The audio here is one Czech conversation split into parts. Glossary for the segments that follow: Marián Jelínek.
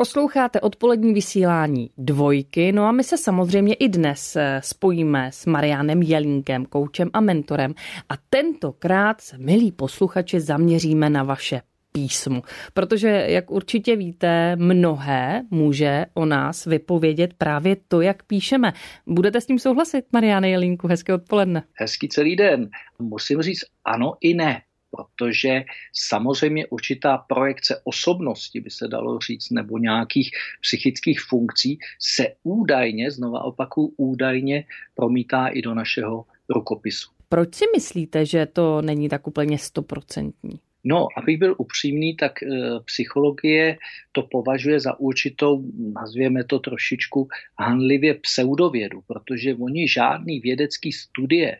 Posloucháte odpolední vysílání Dvojky, no a my se samozřejmě i dnes spojíme s Mariánem Jelínkem, koučem a mentorem. A tentokrát se, milí posluchači, zaměříme na vaše písmo. Protože, jak určitě víte, mnohé může o nás vypovědět právě to, jak píšeme. Budete s tím souhlasit, Mariáne Jelínku? Hezké odpoledne. Hezký celý den. Musím říct ano i ne. Protože samozřejmě určitá projekce osobnosti, by se dalo říct, nebo nějakých psychických funkcí se údajně, znova opakuju, údajně promítá i do našeho rukopisu. Proč si myslíte, že to není tak úplně 100%? No, abych byl upřímný, tak psychologie to považuje za určitou, nazvěme to trošičku hanlivě pseudovědu, protože oni žádný vědecký studie,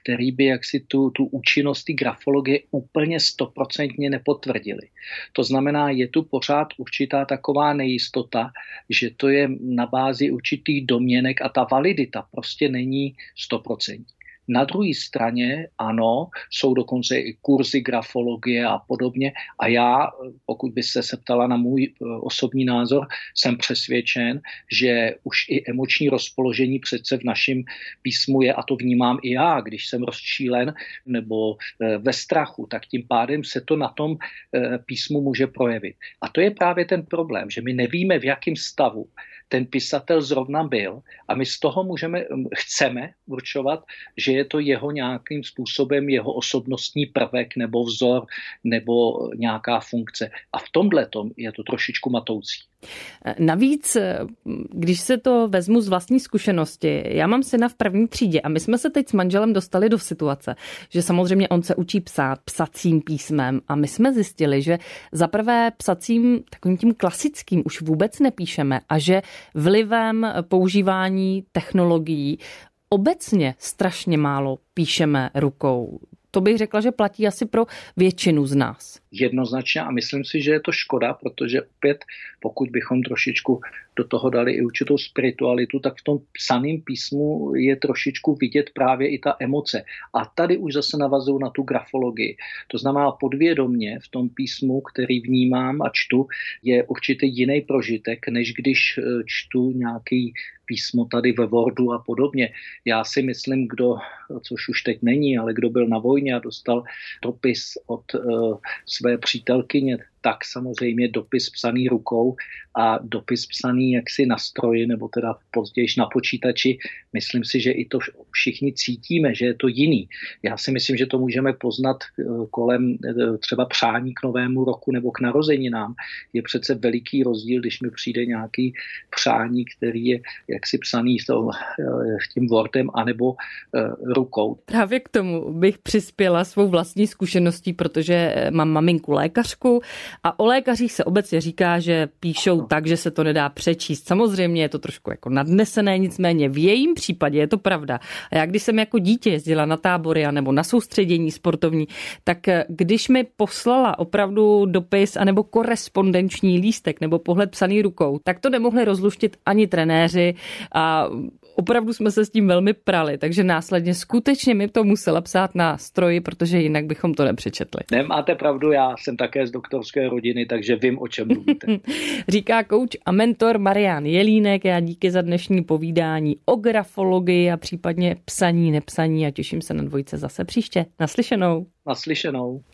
který by jaksi tu účinnost té grafologie úplně 100% nepotvrdili. To znamená, je tu pořád určitá taková nejistota, že to je na bázi určitých domněnek a ta validita prostě není 100%. Na druhé straně, ano, jsou dokonce i kurzy grafologie a podobně. A já, pokud byste se ptala na můj osobní názor, jsem přesvědčen, že už i emoční rozpoložení přece v našem písmu je, a to vnímám i já, když jsem rozčílen nebo ve strachu, tak tím pádem se to na tom písmu může projevit. A to je právě ten problém, že my nevíme, v jakém stavu ten pisatel zrovna byl a my z toho chceme určovat, že je to jeho nějakým způsobem, jeho osobnostní prvek nebo vzor nebo nějaká funkce. A v tomhletom je to trošičku matoucí. Navíc, když se to vezmu z vlastní zkušenosti, já mám syna v první třídě a my jsme se teď s manželem dostali do situace, že samozřejmě on se učí psát psacím písmem a my jsme zjistili, že za prvé psacím, takovým tím klasickým už vůbec nepíšeme a že vlivem používání technologií obecně strašně málo píšeme rukou. To bych řekla, že platí asi pro většinu z nás. Jednoznačně a myslím si, že je to škoda, protože opět, pokud bychom trošičku do toho dali i určitou spiritualitu, tak v tom psaném písmu je trošičku vidět právě i ta emoce. A tady už zase navazuju na tu grafologii. To znamená podvědomě v tom písmu, který vnímám a čtu, je určitě jiný prožitek, než když čtu nějaký písmo tady ve Wordu a podobně. Já si myslím, což už teď není, ale kdo byl na vojně a dostal dopis od své přítelkyně, tak samozřejmě dopis psaný rukou a dopis psaný jaksi na stroji, nebo teda později na počítači. Myslím si, že i to všichni cítíme, že je to jiný. Já si myslím, že to můžeme poznat kolem třeba přání k novému roku nebo k narozeninám. Je přece veliký rozdíl, když mi přijde nějaký přání, který je jaksi psaný tím Wordem anebo rukou. Právě k tomu bych přispěla svou vlastní zkušeností, protože mám maminku lékařku, a o lékařích se obecně říká, že píšou tak, že se to nedá přečíst. Samozřejmě je to trošku jako nadnesené, nicméně v jejím případě je to pravda. A já když jsem jako dítě jezdila na tábory anebo na soustředění sportovní, tak když mi poslala opravdu dopis anebo korespondenční lístek nebo pohled psaný rukou, tak to nemohli rozluštit ani trenéři a opravdu jsme se s tím velmi prali, takže následně skutečně mi to musela psát na stroji, protože jinak bychom to nepřečetli. Nemáte pravdu, já jsem také z doktorské rodiny, takže vím, o čem mluvíte. Říká kouč a mentor Marián Jelínek. Já díky za dnešní povídání o grafologii a případně psaní, nepsaní a těším se na Dvojce zase příště. Naslyšenou. Naslyšenou.